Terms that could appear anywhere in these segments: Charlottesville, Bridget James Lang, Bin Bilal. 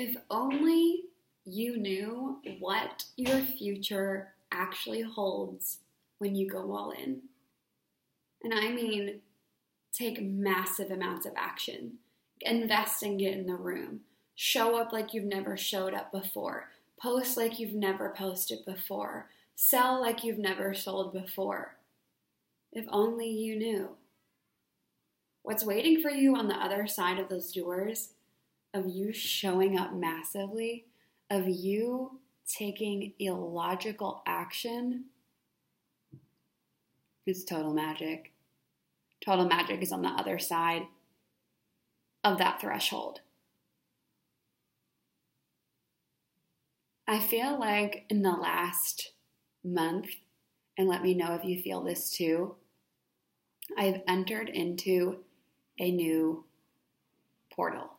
If only you knew what your future actually holds when you go all in. And I mean, take massive amounts of action. Invest and get in the room. Show up like you've never showed up before. Post like you've never posted before. Sell like you've never sold before. If only you knew. What's waiting for you on the other side of those doors, of you showing up massively, of you taking illogical action, is total magic. Total magic is on the other side of that threshold. I feel like in the last month, and let me know if you feel this too, I've entered into a new portal,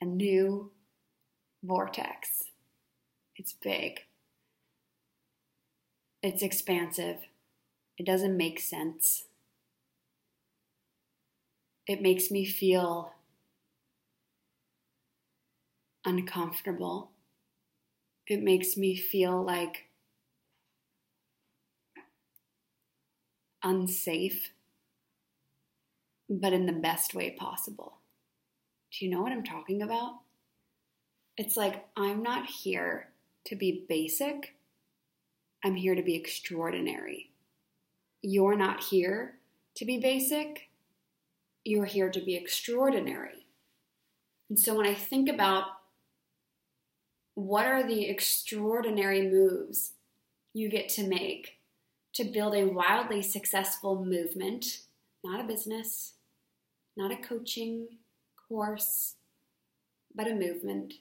a new vortex. It's big. It's expansive. It doesn't make sense. It makes me feel uncomfortable. It makes me feel like unsafe, but in the best way possible. Do you know what I'm talking about? It's like, I'm not here to be basic. I'm here to be extraordinary. You're not here to be basic. You're here to be extraordinary. And so when I think about what are the extraordinary moves you get to make to build a wildly successful movement, not a business, not a coaching course, but a movement.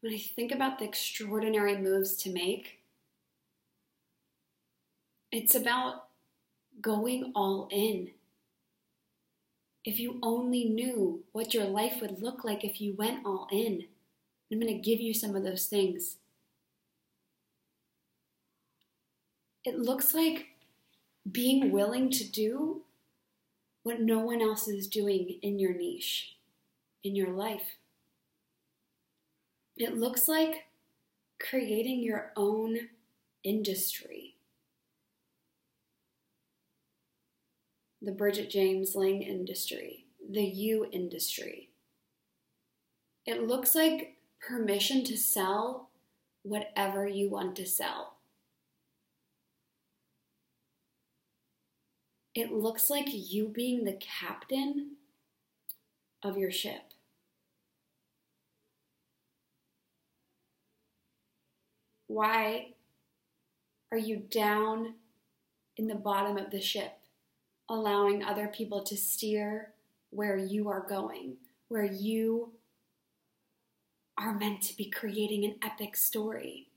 When I think about the extraordinary moves to make, it's about going all in. If you only knew what your life would look like if you went all in. I'm going to give you some of those things. It looks like being willing to do what no one else is doing in your niche, in your life. It looks like creating your own industry. The Bridget James Lang industry, the you industry. It looks like permission to sell whatever you want to sell. It looks like you being the captain of your ship. Why are you down in the bottom of the ship, allowing other people to steer where you are going, where you are meant to be creating an epic story?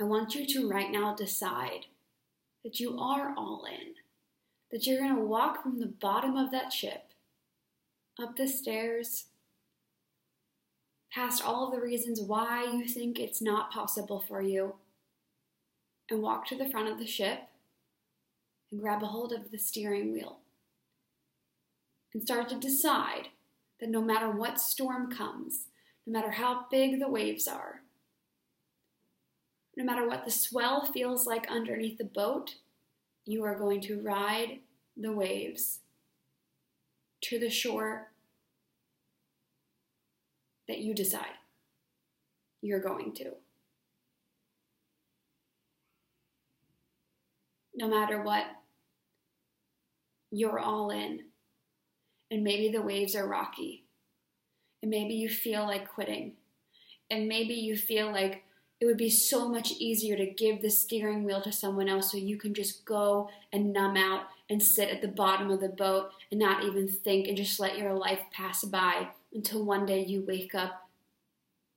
I want you to right now decide that you are all in, that you're going to walk from the bottom of that ship, up the stairs, past all of the reasons why you think it's not possible for you, and walk to the front of the ship, and grab a hold of the steering wheel and start to decide that no matter what storm comes, no matter how big the waves are, no matter what the swell feels like underneath the boat, you are going to ride the waves to the shore that you decide you're going to. No matter what, you're all in. And maybe the waves are rocky. And maybe you feel like quitting. And maybe you feel like it would be so much easier to give the steering wheel to someone else so you can just go and numb out and sit at the bottom of the boat and not even think and just let your life pass by until one day you wake up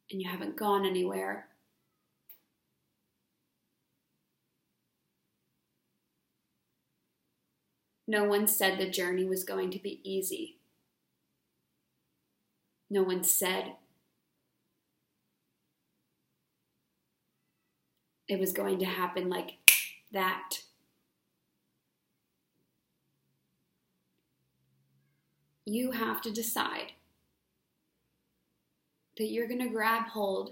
and you haven't gone anywhere. No one said the journey was going to be easy. No one said it was going to happen like that. You have to decide that you're going to grab hold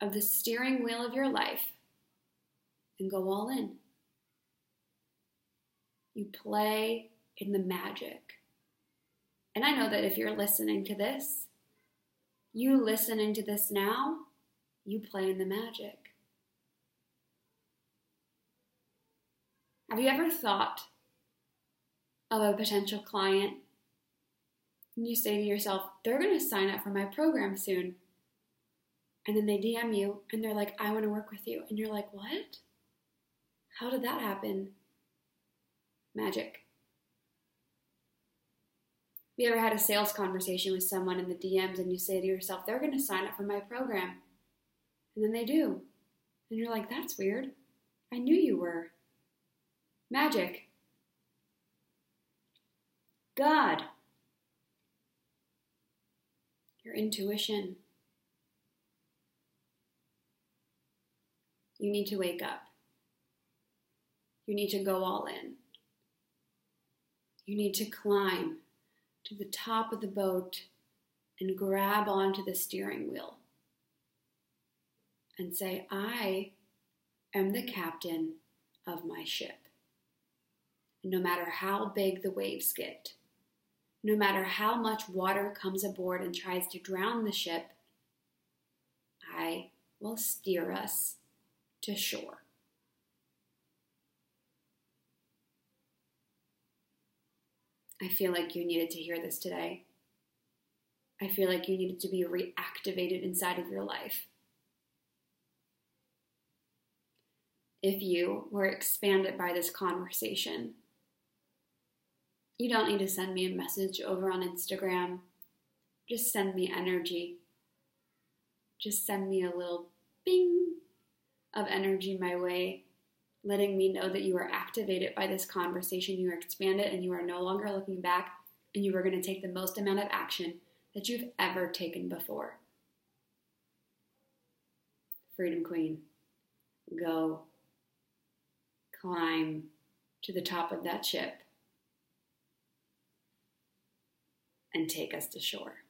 of the steering wheel of your life and go all in. You play in the magic. And I know that if you're listening to this, now, you play in the magic. Have you ever thought of a potential client and you say to yourself, they're going to sign up for my program soon? And then they DM you and they're like, I want to work with you. And you're like, what? How did that happen? Magic. Have you ever had a sales conversation with someone in the DMs and you say to yourself, they're going to sign up for my program? And then they do. And you're like, that's weird. I knew you were. Magic. God. Your intuition. You need to wake up. You need to go all in. You need to climb to the top of the boat and grab onto the steering wheel and say, I am the captain of my ship. And no matter how big the waves get, no matter how much water comes aboard and tries to drown the ship, I will steer us to shore. I feel like you needed to hear this today. I feel like you needed to be reactivated inside of your life. If you were expanded by this conversation, you don't need to send me a message over on Instagram. Just send me energy. Just send me a little bing of energy my way, letting me know that you are activated by this conversation, you are expanded, and you are no longer looking back, and you are going to take the most amount of action that you've ever taken before. Freedom Queen, go climb to the top of that ship and take us to shore.